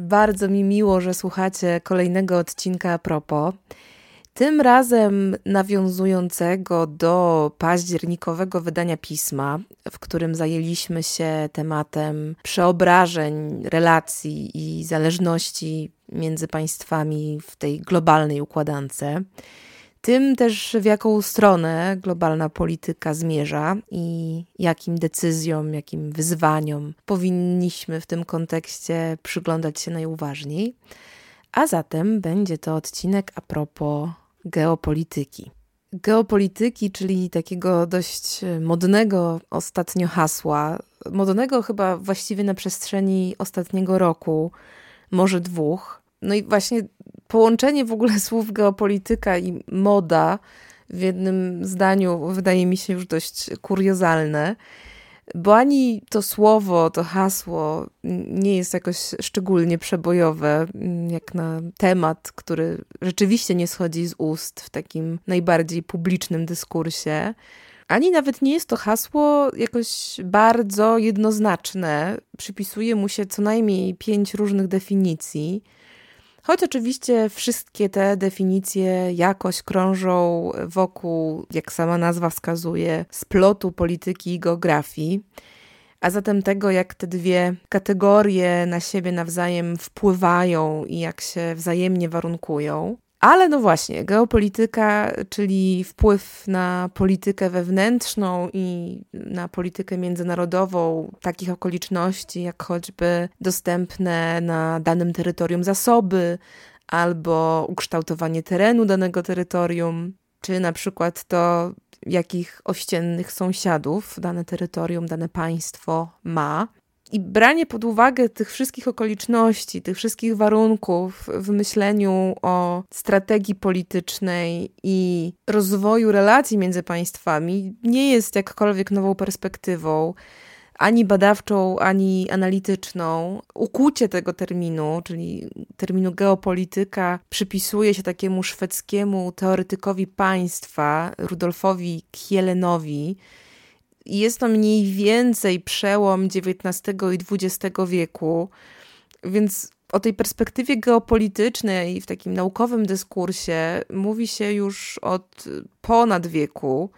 Bardzo mi miło, że słuchacie kolejnego odcinka A propos. Tym razem nawiązującego do październikowego wydania pisma, w którym zajęliśmy się tematem przeobrażeń, relacji i zależności między państwami w tej globalnej układance. Tym też, w jaką stronę globalna polityka zmierza i jakim decyzjom, jakim wyzwaniom powinniśmy w tym kontekście przyglądać się najuważniej. A zatem będzie to odcinek a propos geopolityki. Geopolityki, czyli takiego dość modnego ostatnio hasła, modnego chyba właściwie na przestrzeni ostatniego roku, może dwóch. No i właśnie połączenie w ogóle słów geopolityka i moda w jednym zdaniu wydaje mi się już dość kuriozalne, bo ani to słowo, to hasło nie jest jakoś szczególnie przebojowe, jak na temat, który rzeczywiście nie schodzi z ust w takim najbardziej publicznym dyskursie, ani nawet nie jest to hasło jakoś bardzo jednoznaczne. Przypisuje mu się co najmniej 5 różnych definicji, choć oczywiście wszystkie te definicje jakoś krążą wokół, jak sama nazwa wskazuje, splotu polityki i geografii, a zatem tego, jak te dwie kategorie na siebie nawzajem wpływają i jak się wzajemnie warunkują. Ale no właśnie, geopolityka, czyli wpływ na politykę wewnętrzną i na politykę międzynarodową takich okoliczności, jak choćby dostępne na danym terytorium zasoby albo ukształtowanie terenu danego terytorium, czy na przykład to, jakich ościennych sąsiadów dane terytorium, dane państwo ma. I branie pod uwagę tych wszystkich okoliczności, tych wszystkich warunków w myśleniu o strategii politycznej i rozwoju relacji między państwami nie jest jakkolwiek nową perspektywą, ani badawczą, ani analityczną. Ukłucie tego terminu, czyli terminu geopolityka, przypisuje się takiemu szwedzkiemu teoretykowi państwa, Rudolfowi Kjellénowi. Jest to mniej więcej przełom XIX i XX wieku, więc o tej perspektywie geopolitycznej w takim naukowym dyskursie mówi się już od ponad wieku,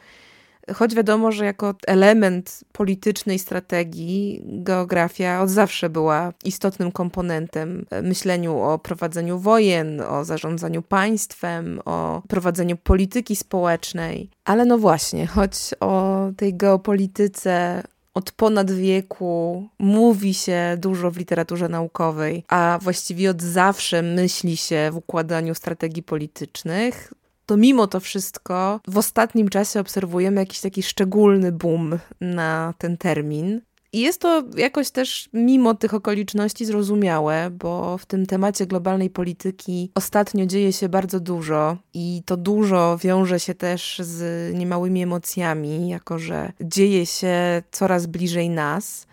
choć wiadomo, że jako element politycznej strategii geografia od zawsze była istotnym komponentem myśleniu o prowadzeniu wojen, o zarządzaniu państwem, o prowadzeniu polityki społecznej. Ale no właśnie, choć o tej geopolityce od ponad wieku mówi się dużo w literaturze naukowej, a właściwie od zawsze myśli się w układaniu strategii politycznych, to mimo to wszystko w ostatnim czasie obserwujemy jakiś taki szczególny boom na ten termin. I jest to jakoś też mimo tych okoliczności zrozumiałe, bo w tym temacie globalnej polityki ostatnio dzieje się bardzo dużo i to dużo wiąże się też z niemałymi emocjami, jako że dzieje się coraz bliżej nas.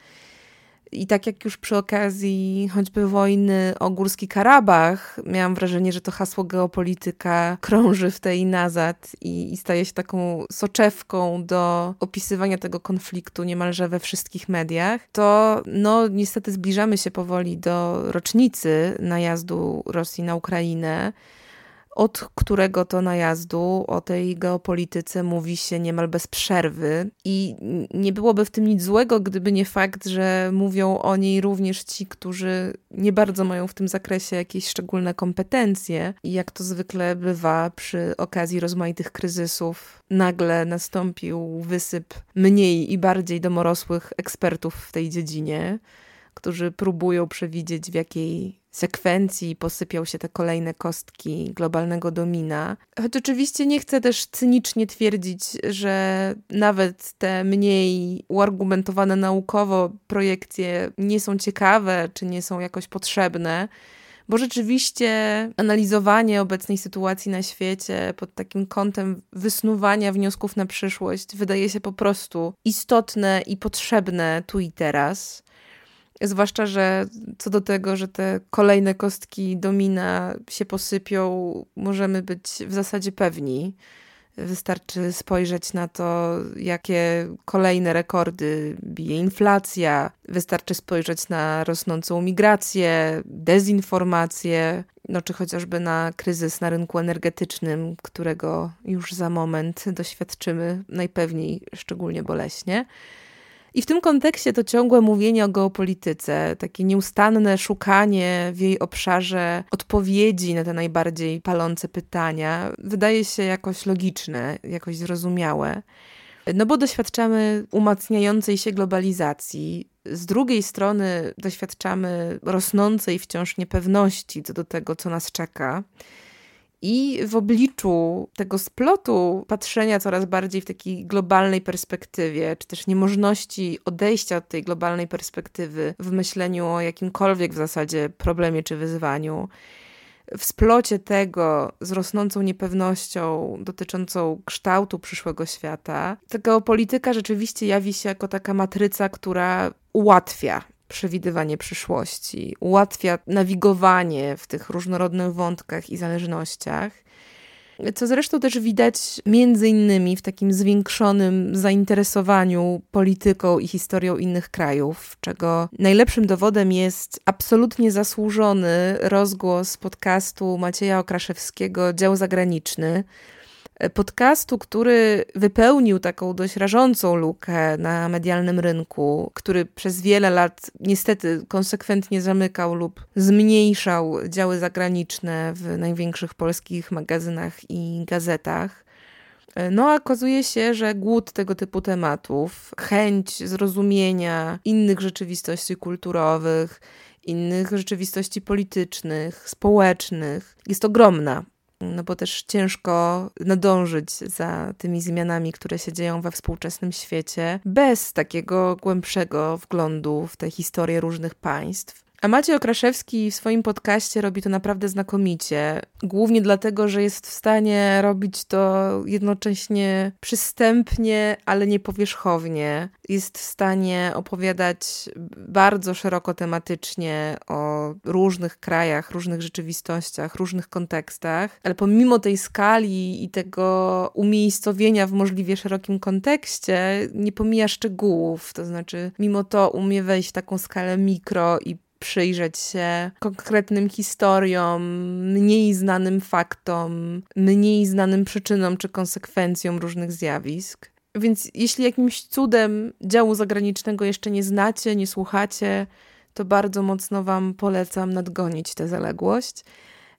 I tak jak już przy okazji choćby wojny o Górski Karabach, miałam wrażenie, że to hasło geopolityka krąży w tej nazad i staje się taką soczewką do opisywania tego konfliktu niemalże we wszystkich mediach, to no niestety zbliżamy się powoli do rocznicy najazdu Rosji na Ukrainę, od którego to najazdu o tej geopolityce mówi się niemal bez przerwy. I nie byłoby w tym nic złego, gdyby nie fakt, że mówią o niej również ci, którzy nie bardzo mają w tym zakresie jakieś szczególne kompetencje. I jak to zwykle bywa przy okazji rozmaitych kryzysów, nagle nastąpił wysyp mniej i bardziej domorosłych ekspertów w tej dziedzinie, którzy próbują przewidzieć, w jakiej sekwencji posypią się te kolejne kostki globalnego domina. Choć oczywiście nie chcę też cynicznie twierdzić, że nawet te mniej uargumentowane naukowo projekcje nie są ciekawe, czy nie są jakoś potrzebne, bo rzeczywiście analizowanie obecnej sytuacji na świecie pod takim kątem wysnuwania wniosków na przyszłość wydaje się po prostu istotne i potrzebne tu i teraz. Zwłaszcza, że co do tego, że te kolejne kostki domina się posypią, możemy być w zasadzie pewni. Wystarczy spojrzeć na to, jakie kolejne rekordy bije inflacja. Wystarczy spojrzeć na rosnącą migrację, dezinformację, czy chociażby na kryzys na rynku energetycznym, którego już za moment doświadczymy najpewniej szczególnie boleśnie. I w tym kontekście to ciągłe mówienie o geopolityce, takie nieustanne szukanie w jej obszarze odpowiedzi na te najbardziej palące pytania wydaje się jakoś logiczne, jakoś zrozumiałe. Bo doświadczamy umacniającej się globalizacji, z drugiej strony doświadczamy rosnącej wciąż niepewności co do tego, co nas czeka. I w obliczu tego splotu patrzenia coraz bardziej w takiej globalnej perspektywie, czy też niemożności odejścia od tej globalnej perspektywy w myśleniu o jakimkolwiek w zasadzie problemie czy wyzwaniu, w splocie tego z rosnącą niepewnością dotyczącą kształtu przyszłego świata, ta geopolityka rzeczywiście jawi się jako taka matryca, która ułatwia przewidywanie przyszłości, ułatwia nawigowanie w tych różnorodnych wątkach i zależnościach, co zresztą też widać między innymi w takim zwiększonym zainteresowaniu polityką i historią innych krajów, czego najlepszym dowodem jest absolutnie zasłużony rozgłos podcastu Macieja Okraszewskiego „Dział Zagraniczny", podcastu, który wypełnił taką dość rażącą lukę na medialnym rynku, który przez wiele lat niestety konsekwentnie zamykał lub zmniejszał działy zagraniczne w największych polskich magazynach i gazetach. A okazuje się, że głód tego typu tematów, chęć zrozumienia innych rzeczywistości kulturowych, innych rzeczywistości politycznych, społecznych jest ogromna. Bo też ciężko nadążyć za tymi zmianami, które się dzieją we współczesnym świecie, bez takiego głębszego wglądu w tę historię różnych państw. A Maciej Okraszewski w swoim podcaście robi to naprawdę znakomicie, głównie dlatego, że jest w stanie robić to jednocześnie przystępnie, ale nie powierzchownie. Jest w stanie opowiadać bardzo szeroko tematycznie o różnych krajach, różnych rzeczywistościach, różnych kontekstach, ale pomimo tej skali i tego umiejscowienia w możliwie szerokim kontekście nie pomija szczegółów, to znaczy mimo to umie wejść w taką skalę mikro i przyjrzeć się konkretnym historiom, mniej znanym faktom, mniej znanym przyczynom czy konsekwencjom różnych zjawisk. Więc jeśli jakimś cudem działu zagranicznego jeszcze nie znacie, nie słuchacie, to bardzo mocno Wam polecam nadgonić tę zaległość.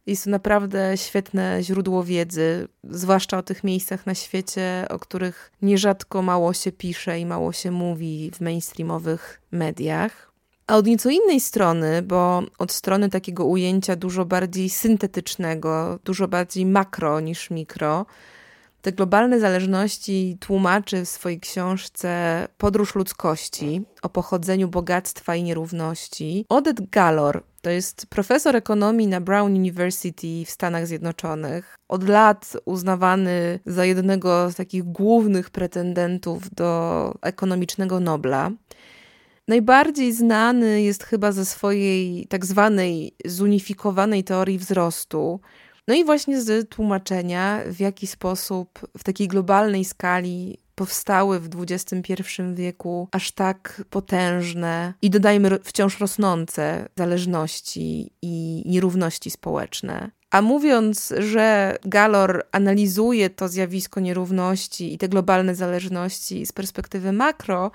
Jest to naprawdę świetne źródło wiedzy, zwłaszcza o tych miejscach na świecie, o których nierzadko mało się pisze i mało się mówi w mainstreamowych mediach. A od nieco innej strony, bo od strony takiego ujęcia dużo bardziej syntetycznego, dużo bardziej makro niż mikro, te globalne zależności tłumaczy w swojej książce „Podróż ludzkości" o pochodzeniu bogactwa i nierówności Oded Galor. To jest profesor ekonomii na Brown University w Stanach Zjednoczonych. Od lat uznawany za jednego z takich głównych pretendentów do ekonomicznego Nobla. Najbardziej znany jest chyba ze swojej tak zwanej zunifikowanej teorii wzrostu. I właśnie z tłumaczenia, w jaki sposób w takiej globalnej skali powstały w XXI wieku aż tak potężne i dodajmy wciąż rosnące zależności i nierówności społeczne. A mówiąc, że Galor analizuje to zjawisko nierówności i te globalne zależności z perspektywy makro,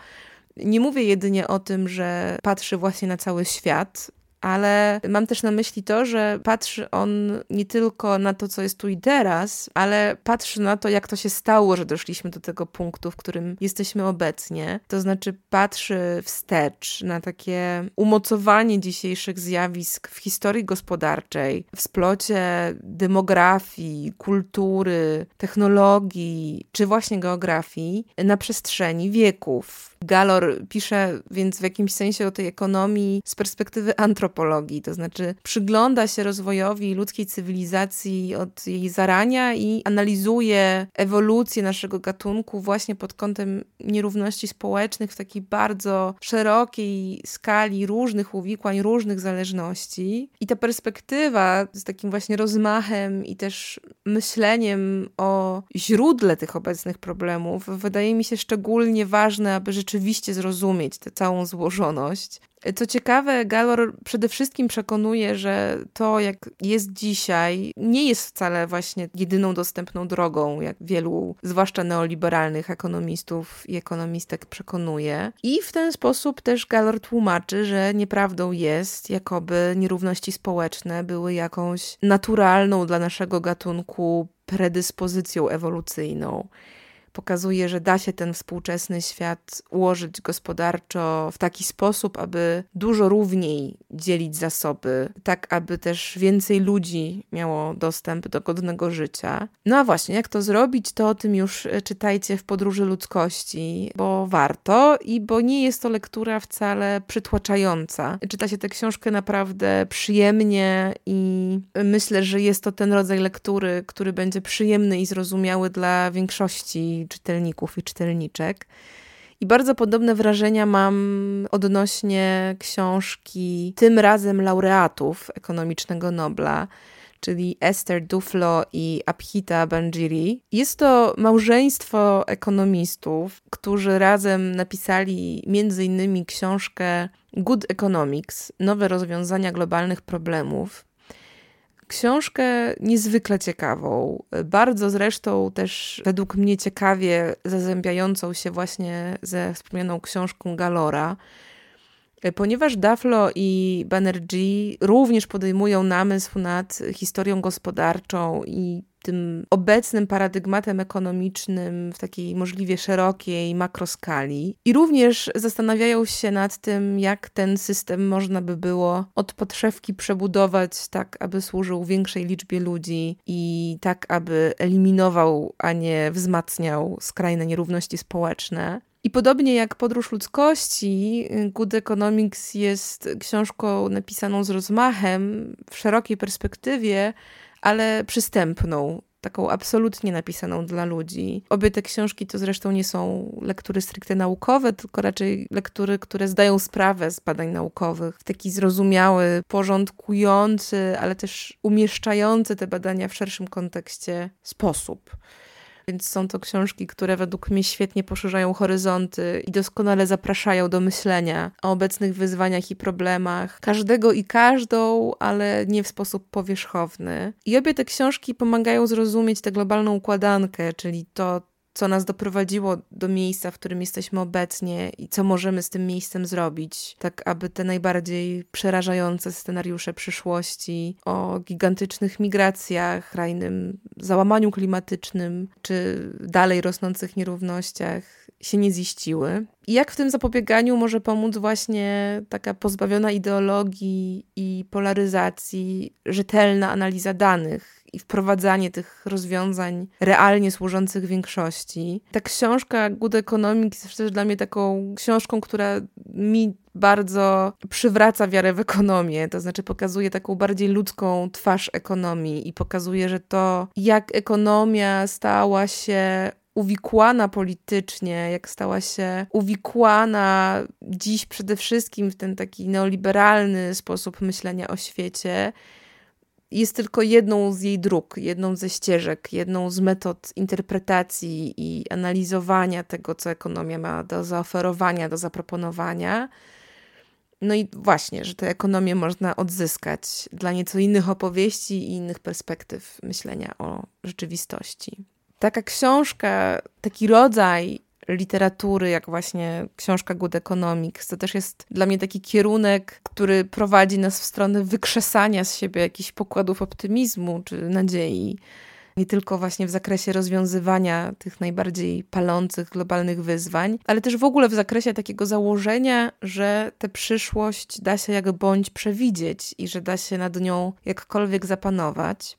nie mówię jedynie o tym, że patrzy właśnie na cały świat, ale mam też na myśli to, że patrzy on nie tylko na to, co jest tu i teraz, ale patrzy na to, jak to się stało, że doszliśmy do tego punktu, w którym jesteśmy obecnie. To znaczy patrzy wstecz na takie umocowanie dzisiejszych zjawisk w historii gospodarczej, w splocie demografii, kultury, technologii czy właśnie geografii na przestrzeni wieków. Galor pisze więc w jakimś sensie o tej ekonomii z perspektywy antropologii, antropologii, to znaczy przygląda się rozwojowi ludzkiej cywilizacji od jej zarania i analizuje ewolucję naszego gatunku właśnie pod kątem nierówności społecznych w takiej bardzo szerokiej skali różnych uwikłań, różnych zależności. I ta perspektywa z takim właśnie rozmachem i też myśleniem o źródle tych obecnych problemów wydaje mi się szczególnie ważne, aby rzeczywiście zrozumieć tę całą złożoność. Co ciekawe, Galor przede wszystkim przekonuje, że to, jak jest dzisiaj, nie jest wcale właśnie jedyną dostępną drogą, jak wielu, zwłaszcza neoliberalnych ekonomistów i ekonomistek przekonuje. I w ten sposób też Galor tłumaczy, że nieprawdą jest, jakoby nierówności społeczne były jakąś naturalną dla naszego gatunku predyspozycją ewolucyjną. Pokazuje, że da się ten współczesny świat ułożyć gospodarczo w taki sposób, aby dużo równiej dzielić zasoby, tak aby też więcej ludzi miało dostęp do godnego życia. No a właśnie, jak to zrobić, to o tym już czytajcie w Podróży Ludzkości, bo warto i bo nie jest to lektura wcale przytłaczająca. Czyta się tę książkę naprawdę przyjemnie i myślę, że jest to ten rodzaj lektury, który będzie przyjemny i zrozumiały dla większości czytelników i czytelniczek. I bardzo podobne wrażenia mam odnośnie książki tym razem laureatów Ekonomicznego Nobla, czyli Esther Duflo i Abhijita Banerjee. Jest to małżeństwo ekonomistów, którzy razem napisali m.in. książkę Good Economics – Nowe rozwiązania globalnych problemów. Książkę niezwykle ciekawą, bardzo zresztą też według mnie ciekawie zazębiającą się właśnie ze wspomnianą książką Galora, ponieważ Duflo i Banerjee również podejmują namysł nad historią gospodarczą i tym obecnym paradygmatem ekonomicznym w takiej możliwie szerokiej makroskali i również zastanawiają się nad tym, jak ten system można by było od podszewki przebudować tak, aby służył większej liczbie ludzi i tak, aby eliminował, a nie wzmacniał skrajne nierówności społeczne. I podobnie jak Podróż Ludzkości, Good Economics jest książką napisaną z rozmachem, w szerokiej perspektywie, ale przystępną, taką absolutnie napisaną dla ludzi. Obie te książki to zresztą nie są lektury stricte naukowe, tylko raczej lektury, które zdają sprawę z badań naukowych. Taki zrozumiały, porządkujący, ale też umieszczający te badania w szerszym kontekście sposób. Więc są to książki, które według mnie świetnie poszerzają horyzonty i doskonale zapraszają do myślenia o obecnych wyzwaniach i problemach każdego i każdą, ale nie w sposób powierzchowny. I obie te książki pomagają zrozumieć tę globalną układankę, czyli to, co nas doprowadziło do miejsca, w którym jesteśmy obecnie i co możemy z tym miejscem zrobić, tak aby te najbardziej przerażające scenariusze przyszłości o gigantycznych migracjach, skrajnym załamaniu klimatycznym czy dalej rosnących nierównościach się nie ziściły. I jak w tym zapobieganiu może pomóc właśnie taka pozbawiona ideologii i polaryzacji, rzetelna analiza danych i wprowadzanie tych rozwiązań realnie służących większości. Ta książka Good Economics jest też dla mnie taką książką, która mi bardzo przywraca wiarę w ekonomię, to znaczy pokazuje taką bardziej ludzką twarz ekonomii i pokazuje, że to jak ekonomia stała się uwikłana politycznie, jak stała się uwikłana dziś przede wszystkim w ten taki neoliberalny sposób myślenia o świecie, jest tylko jedną z jej dróg, jedną ze ścieżek, jedną z metod interpretacji i analizowania tego, co ekonomia ma do zaoferowania, do zaproponowania. No i właśnie, że tę ekonomię można odzyskać dla nieco innych opowieści i innych perspektyw myślenia o rzeczywistości. Taka książka, taki rodzaj literatury, jak właśnie książka Good Economics, to też jest dla mnie taki kierunek, który prowadzi nas w stronę wykrzesania z siebie jakichś pokładów optymizmu czy nadziei. Nie tylko właśnie w zakresie rozwiązywania tych najbardziej palących globalnych wyzwań, ale też w ogóle w zakresie takiego założenia, że tę przyszłość da się jak bądź przewidzieć i że da się nad nią jakkolwiek zapanować.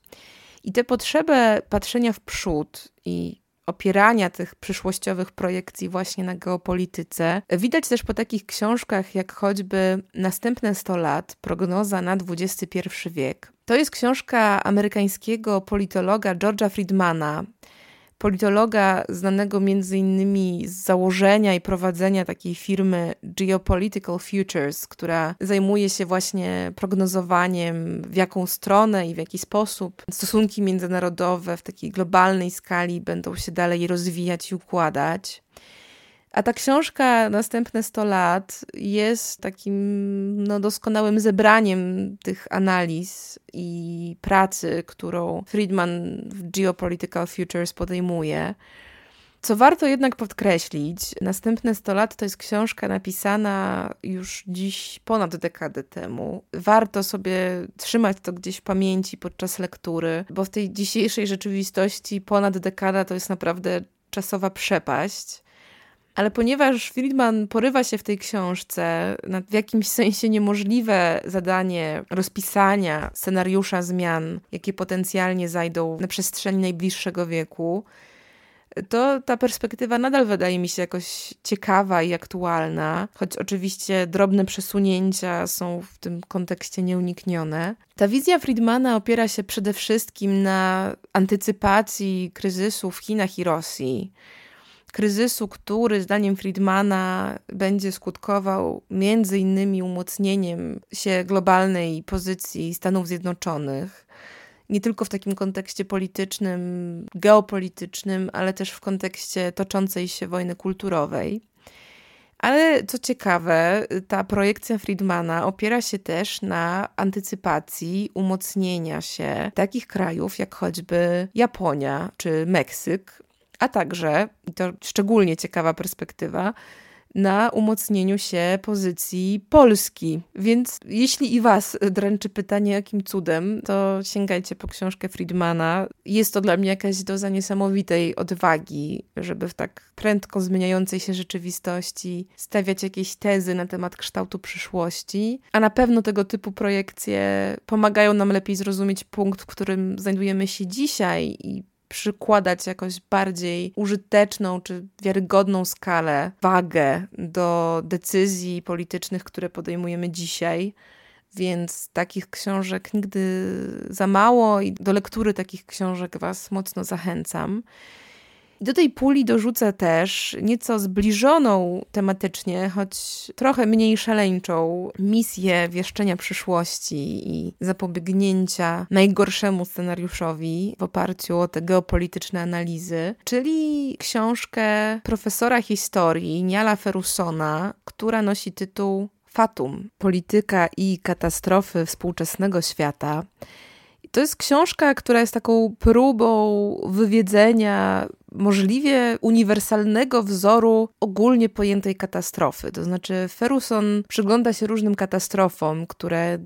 I tę potrzebę patrzenia w przód i opierania tych przyszłościowych projekcji właśnie na geopolityce. Widać też po takich książkach jak choćby Następne 100 lat, prognoza na XXI wiek. To jest książka amerykańskiego politologa George'a Friedmana, politologa znanego między innymi z założenia i prowadzenia takiej firmy Geopolitical Futures, która zajmuje się właśnie prognozowaniem, w jaką stronę i w jaki sposób stosunki międzynarodowe w takiej globalnej skali będą się dalej rozwijać i układać. A ta książka Następne 100 lat jest takim doskonałym zebraniem tych analiz i pracy, którą Friedman w Geopolitical Futures podejmuje. Co warto jednak podkreślić, Następne 100 lat to jest książka napisana już dziś ponad dekadę temu. Warto sobie trzymać to gdzieś w pamięci podczas lektury, bo w tej dzisiejszej rzeczywistości ponad dekada to jest naprawdę czasowa przepaść. Ale ponieważ Friedman porywa się w tej książce na w jakimś sensie niemożliwe zadanie rozpisania scenariusza zmian, jakie potencjalnie zajdą na przestrzeni najbliższego wieku, to ta perspektywa nadal wydaje mi się jakoś ciekawa i aktualna, choć oczywiście drobne przesunięcia są w tym kontekście nieuniknione. Ta wizja Friedmana opiera się przede wszystkim na antycypacji kryzysu w Chinach i Rosji. Kryzysu, który zdaniem Friedmana będzie skutkował między innymi umocnieniem się globalnej pozycji Stanów Zjednoczonych. Nie tylko w takim kontekście politycznym, geopolitycznym, ale też w kontekście toczącej się wojny kulturowej. Ale co ciekawe, ta projekcja Friedmana opiera się też na antycypacji umocnienia się takich krajów jak choćby Japonia czy Meksyk, a także, i to szczególnie ciekawa perspektywa, na umocnieniu się pozycji Polski. Więc jeśli i was dręczy pytanie, jakim cudem, to sięgajcie po książkę Friedmana. Jest to dla mnie jakaś doza niesamowitej odwagi, żeby w tak prędko zmieniającej się rzeczywistości stawiać jakieś tezy na temat kształtu przyszłości. A na pewno tego typu projekcje pomagają nam lepiej zrozumieć punkt, w którym znajdujemy się dzisiaj i przykładać jakoś bardziej użyteczną czy wiarygodną skalę, wagę do decyzji politycznych, które podejmujemy dzisiaj. Więc takich książek nigdy za mało i do lektury takich książek was mocno zachęcam. I do tej puli dorzucę też nieco zbliżoną tematycznie, choć trochę mniej szaleńczą misję wieszczenia przyszłości i zapobiegnięcia najgorszemu scenariuszowi w oparciu o te geopolityczne analizy, czyli książkę profesora historii Nialla Fergusona, która nosi tytuł Fatum – Polityka i katastrofy współczesnego świata. To jest książka, która jest taką próbą wywiedzenia możliwie uniwersalnego wzoru ogólnie pojętej katastrofy. To znaczy Ferguson przygląda się różnym katastrofom, które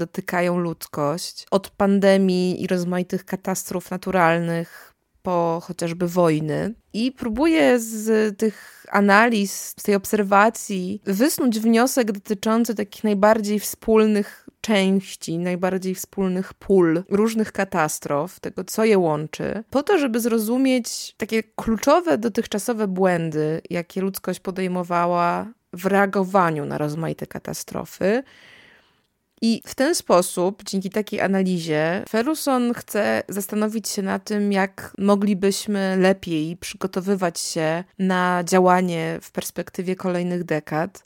dotykają ludzkość. Od pandemii i rozmaitych katastrof naturalnych po chociażby wojny. I próbuje z tych analiz, z tej obserwacji wysnuć wniosek dotyczący takich najbardziej wspólnych części, najbardziej wspólnych pól, różnych katastrof, tego co je łączy, po to, żeby zrozumieć takie kluczowe dotychczasowe błędy, jakie ludzkość podejmowała w reagowaniu na rozmaite katastrofy. I w ten sposób, dzięki takiej analizie, Ferguson chce zastanowić się na tym, jak moglibyśmy lepiej przygotowywać się na działanie w perspektywie kolejnych dekad,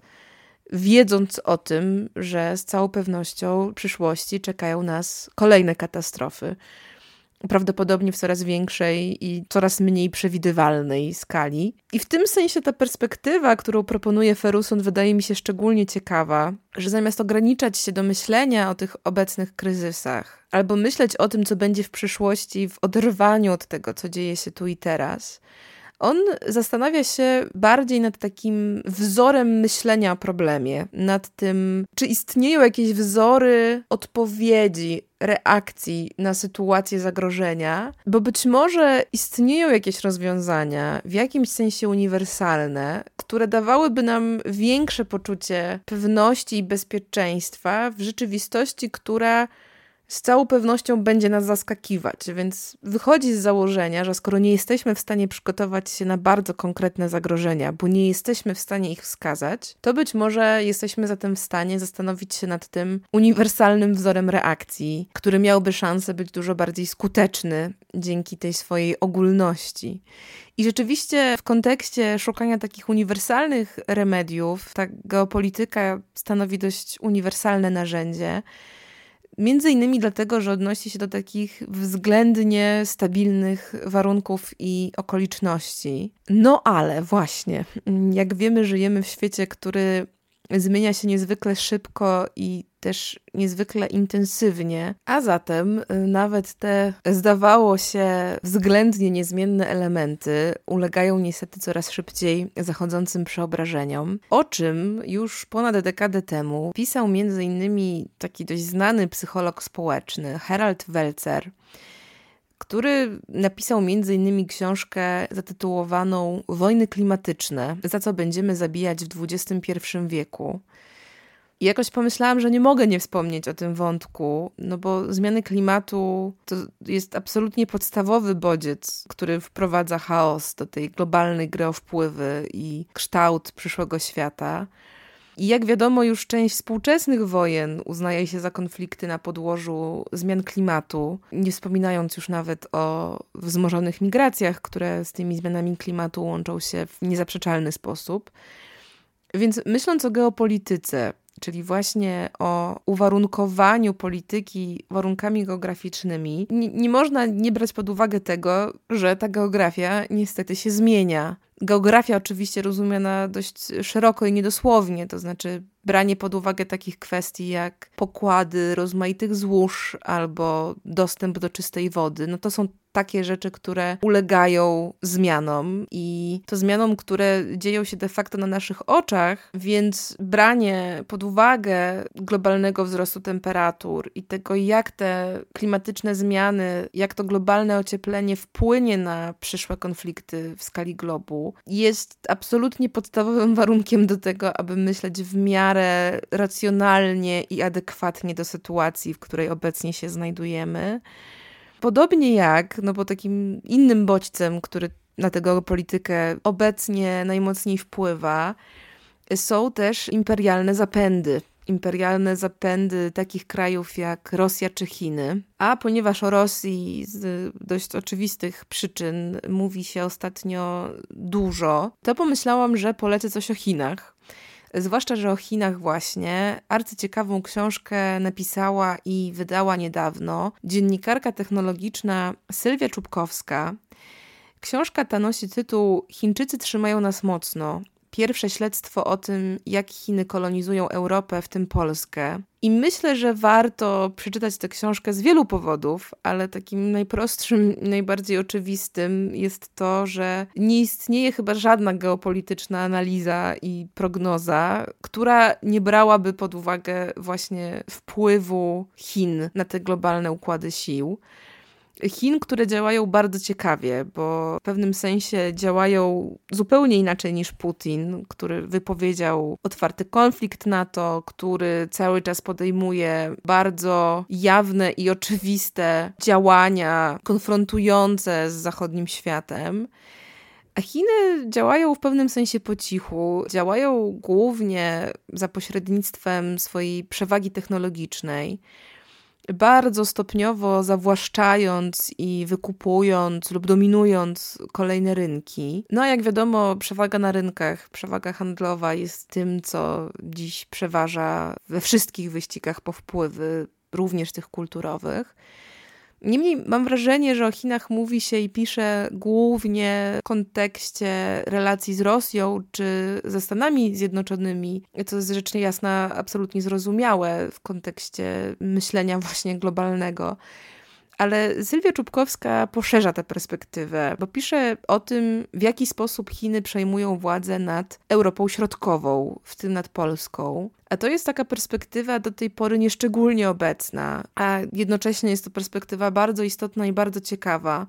wiedząc o tym, że z całą pewnością w przyszłości czekają nas kolejne katastrofy. Prawdopodobnie w coraz większej i coraz mniej przewidywalnej skali. I w tym sensie ta perspektywa, którą proponuje Ferguson, wydaje mi się szczególnie ciekawa, że zamiast ograniczać się do myślenia o tych obecnych kryzysach, albo myśleć o tym, co będzie w przyszłości w oderwaniu od tego, co dzieje się tu i teraz, on zastanawia się bardziej nad takim wzorem myślenia o problemie, nad tym, czy istnieją jakieś wzory odpowiedzi, reakcji na sytuację zagrożenia, bo być może istnieją jakieś rozwiązania, w jakimś sensie uniwersalne, które dawałyby nam większe poczucie pewności i bezpieczeństwa w rzeczywistości, która z całą pewnością będzie nas zaskakiwać, więc wychodzi z założenia, że skoro nie jesteśmy w stanie przygotować się na bardzo konkretne zagrożenia, bo nie jesteśmy w stanie ich wskazać, to być może jesteśmy zatem w stanie zastanowić się nad tym uniwersalnym wzorem reakcji, który miałby szansę być dużo bardziej skuteczny dzięki tej swojej ogólności. I rzeczywiście w kontekście szukania takich uniwersalnych remediów, ta geopolityka stanowi dość uniwersalne narzędzie, między innymi dlatego, że odnosi się do takich względnie stabilnych warunków i okoliczności. No ale właśnie, jak wiemy, żyjemy w świecie, który zmienia się niezwykle szybko i też niezwykle intensywnie, a zatem nawet te, zdawało się, względnie niezmienne elementy ulegają niestety coraz szybciej zachodzącym przeobrażeniom, o czym już ponad dekadę temu pisał między innymi taki dość znany psycholog społeczny Harald Welzer, który napisał m.in. książkę zatytułowaną Wojny klimatyczne, za co będziemy zabijać w XXI wieku. I jakoś pomyślałam, że nie mogę nie wspomnieć o tym wątku, no bo zmiany klimatu to jest absolutnie podstawowy bodziec, który wprowadza chaos do tej globalnej gry o wpływy i kształt przyszłego świata. I jak wiadomo, już część współczesnych wojen uznaje się za konflikty na podłożu zmian klimatu, nie wspominając już nawet o wzmożonych migracjach, które z tymi zmianami klimatu łączą się w niezaprzeczalny sposób. Więc myśląc o geopolityce, czyli właśnie o uwarunkowaniu polityki warunkami geograficznymi, nie można nie brać pod uwagę tego, że ta geografia niestety się zmienia. Geografia oczywiście rozumiana dość szeroko i niedosłownie, to znaczy branie pod uwagę takich kwestii jak pokłady rozmaitych złóż albo dostęp do czystej wody. No to są takie rzeczy, które ulegają zmianom i to zmianom, które dzieją się de facto na naszych oczach, więc branie pod uwagę globalnego wzrostu temperatur i tego, jak te klimatyczne zmiany, jak to globalne ocieplenie wpłynie na przyszłe konflikty w skali globu, jest absolutnie podstawowym warunkiem do tego, aby myśleć w miarę racjonalnie i adekwatnie do sytuacji, w której obecnie się znajdujemy. Podobnie jak, no bo takim innym bodźcem, który na tę geopolitykę obecnie najmocniej wpływa, są też imperialne zapędy takich krajów jak Rosja czy Chiny. A ponieważ o Rosji z dość oczywistych przyczyn mówi się ostatnio dużo, to pomyślałam, że polecę coś o Chinach. Zwłaszcza, że o Chinach właśnie arcyciekawą książkę napisała i wydała niedawno dziennikarka technologiczna Sylwia Czubkowska. Książka ta nosi tytuł Chińczycy trzymają nas mocno. Pierwsze śledztwo o tym, jak Chiny kolonizują Europę, w tym Polskę. I myślę, że warto przeczytać tę książkę z wielu powodów, ale takim najprostszym, najbardziej oczywistym jest to, że nie istnieje chyba żadna geopolityczna analiza i prognoza, która nie brałaby pod uwagę właśnie wpływu Chin na te globalne układy sił. Chin, które działają bardzo ciekawie, bo w pewnym sensie działają zupełnie inaczej niż Putin, który wypowiedział otwarty konflikt NATO, który cały czas podejmuje bardzo jawne i oczywiste działania konfrontujące z zachodnim światem. A Chiny działają w pewnym sensie po cichu, działają głównie za pośrednictwem swojej przewagi technologicznej, bardzo stopniowo zawłaszczając i wykupując lub dominując kolejne rynki. No a jak wiadomo, przewaga na rynkach, przewaga handlowa jest tym, co dziś przeważa we wszystkich wyścigach po wpływy, również tych kulturowych. Niemniej mam wrażenie, że o Chinach mówi się i pisze głównie w kontekście relacji z Rosją czy ze Stanami Zjednoczonymi, co jest rzecz jasna absolutnie zrozumiałe w kontekście myślenia właśnie globalnego. Ale Sylwia Czubkowska poszerza tę perspektywę, bo pisze o tym, w jaki sposób Chiny przejmują władzę nad Europą Środkową, w tym nad Polską. A to jest taka perspektywa do tej pory nieszczególnie obecna, a jednocześnie jest to perspektywa bardzo istotna i bardzo ciekawa.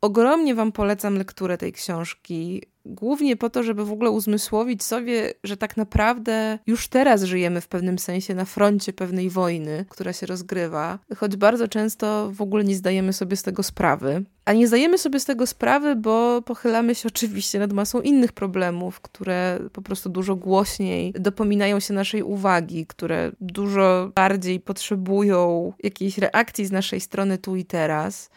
Ogromnie Wam polecam lekturę tej książki. głównie po to, żeby w ogóle uzmysłowić sobie, że tak naprawdę już teraz żyjemy w pewnym sensie na froncie pewnej wojny, która się rozgrywa, choć bardzo często w ogóle nie zdajemy sobie z tego sprawy. A nie zdajemy sobie z tego sprawy, bo pochylamy się oczywiście nad masą innych problemów, które po prostu dużo głośniej dopominają się naszej uwagi, które dużo bardziej potrzebują jakiejś reakcji z naszej strony tu i teraz.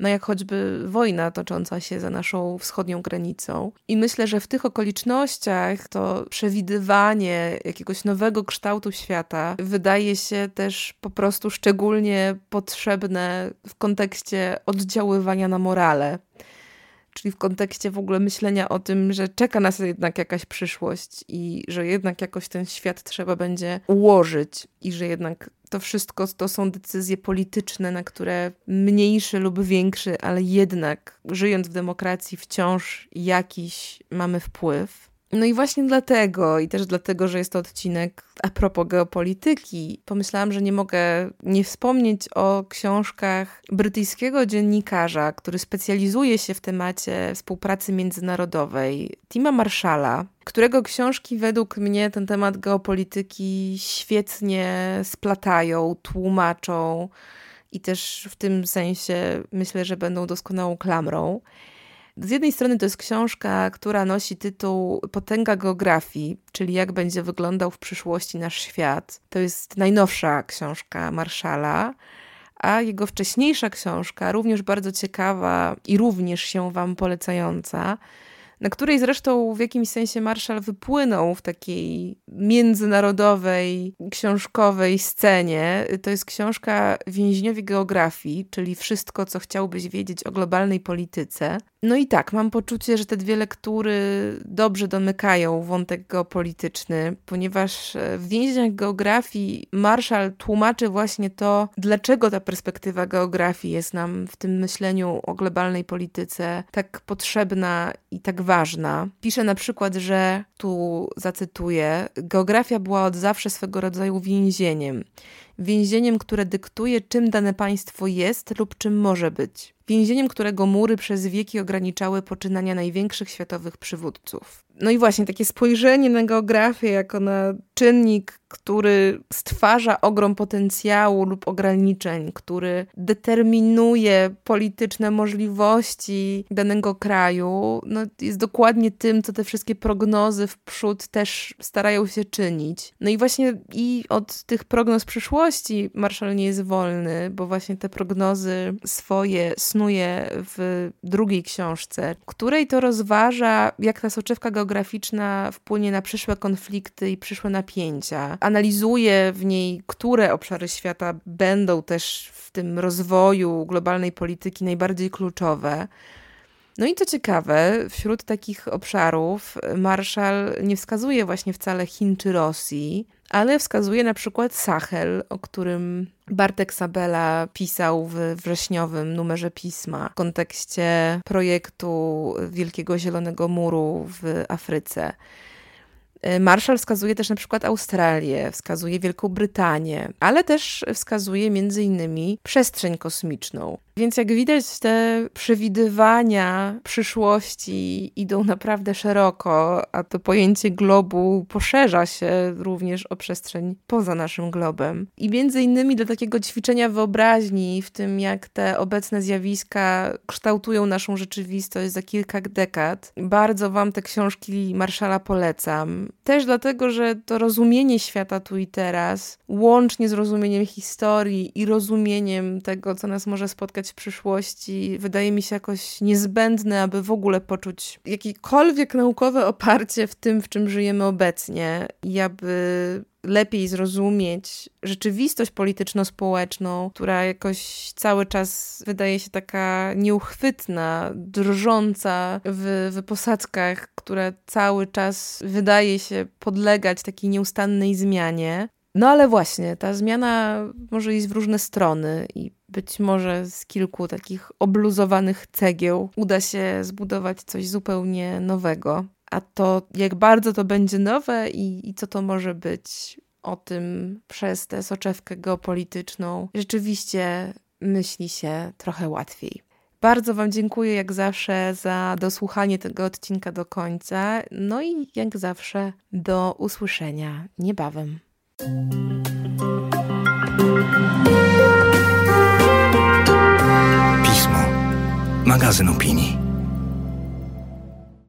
No jak choćby wojna tocząca się za naszą wschodnią granicą. I myślę, że w tych okolicznościach to przewidywanie jakiegoś nowego kształtu świata wydaje się też po prostu szczególnie potrzebne w kontekście oddziaływania na morale. Czyli w kontekście w ogóle myślenia o tym, że czeka nas jednak jakaś przyszłość i że jednak jakoś ten świat trzeba będzie ułożyć i że jednak to wszystko to są decyzje polityczne, na które mniejszy lub większy, ale jednak żyjąc w demokracji wciąż jakiś mamy wpływ. No i właśnie dlatego, i też dlatego, że jest to odcinek a propos geopolityki, pomyślałam, że nie mogę nie wspomnieć o książkach brytyjskiego dziennikarza, który specjalizuje się w temacie współpracy międzynarodowej, Tima Marshalla, którego książki według mnie ten temat geopolityki świetnie splatają, tłumaczą i też w tym sensie myślę, że będą doskonałą klamrą. Z jednej strony to jest książka, która nosi tytuł Potęga geografii, czyli jak będzie wyglądał w przyszłości nasz świat. To jest najnowsza książka Marshalla, a jego wcześniejsza książka, również bardzo ciekawa i również się Wam polecająca, na której zresztą w jakimś sensie Marshall wypłynął w takiej międzynarodowej, książkowej scenie. To jest książka Więźniowie geografii, czyli wszystko, co chciałbyś wiedzieć o globalnej polityce. No i tak, mam poczucie, że te dwie lektury dobrze domykają wątek geopolityczny, ponieważ w Więźniach geografii Marshall tłumaczy właśnie to, dlaczego ta perspektywa geografii jest nam w tym myśleniu o globalnej polityce tak potrzebna i tak ważna. Pisze na przykład, że, tu zacytuję, geografia była od zawsze swego rodzaju więzieniem. Więzieniem, które dyktuje, czym dane państwo jest lub czym może być. Więzieniem, którego mury przez wieki ograniczały poczynania największych światowych przywódców. No i właśnie takie spojrzenie na geografię jako na czynnik, który stwarza ogrom potencjału lub ograniczeń, który determinuje polityczne możliwości danego kraju, no jest dokładnie tym, co te wszystkie prognozy w przód też starają się czynić. No i właśnie i od tych prognoz przyszłości Marshall nie jest wolny, bo właśnie te prognozy swoje snuje w drugiej książce, której to rozważa, jak ta soczewka geograficzna wpłynie na przyszłe konflikty i przyszłe napięcia. Analizuje w niej, które obszary świata będą też w tym rozwoju globalnej polityki najbardziej kluczowe. No i co ciekawe, wśród takich obszarów Marshall nie wskazuje właśnie wcale Chin czy Rosji, ale wskazuje na przykład Sahel, o którym Bartek Sabela pisał w wrześniowym numerze pisma w kontekście projektu Wielkiego Zielonego Muru w Afryce. Marshall wskazuje też na przykład Australię, wskazuje Wielką Brytanię, ale też wskazuje między innymi przestrzeń kosmiczną. Więc jak widać, te przewidywania przyszłości idą naprawdę szeroko, a to pojęcie globu poszerza się również o przestrzeń poza naszym globem. I między innymi do takiego ćwiczenia wyobraźni w tym, jak te obecne zjawiska kształtują naszą rzeczywistość za kilka dekad, bardzo Wam te książki Marshalla polecam. Też dlatego, że to rozumienie świata tu i teraz, łącznie z rozumieniem historii i rozumieniem tego, co nas może spotkać w przyszłości, wydaje mi się jakoś niezbędne, aby w ogóle poczuć jakiekolwiek naukowe oparcie w tym, w czym żyjemy obecnie i aby lepiej zrozumieć rzeczywistość polityczno-społeczną, która jakoś cały czas wydaje się taka nieuchwytna, drżąca w posadzkach, które cały czas wydaje się podlegać takiej nieustannej zmianie. No ale właśnie, ta zmiana może iść w różne strony i być może z kilku takich obluzowanych cegieł uda się zbudować coś zupełnie nowego. A to, jak bardzo to będzie nowe i co to może być, o tym przez tę soczewkę geopolityczną rzeczywiście myśli się trochę łatwiej. Bardzo Wam dziękuję jak zawsze za dosłuchanie tego odcinka do końca. No i jak zawsze do usłyszenia niebawem. Pismo. Magazyn opinii.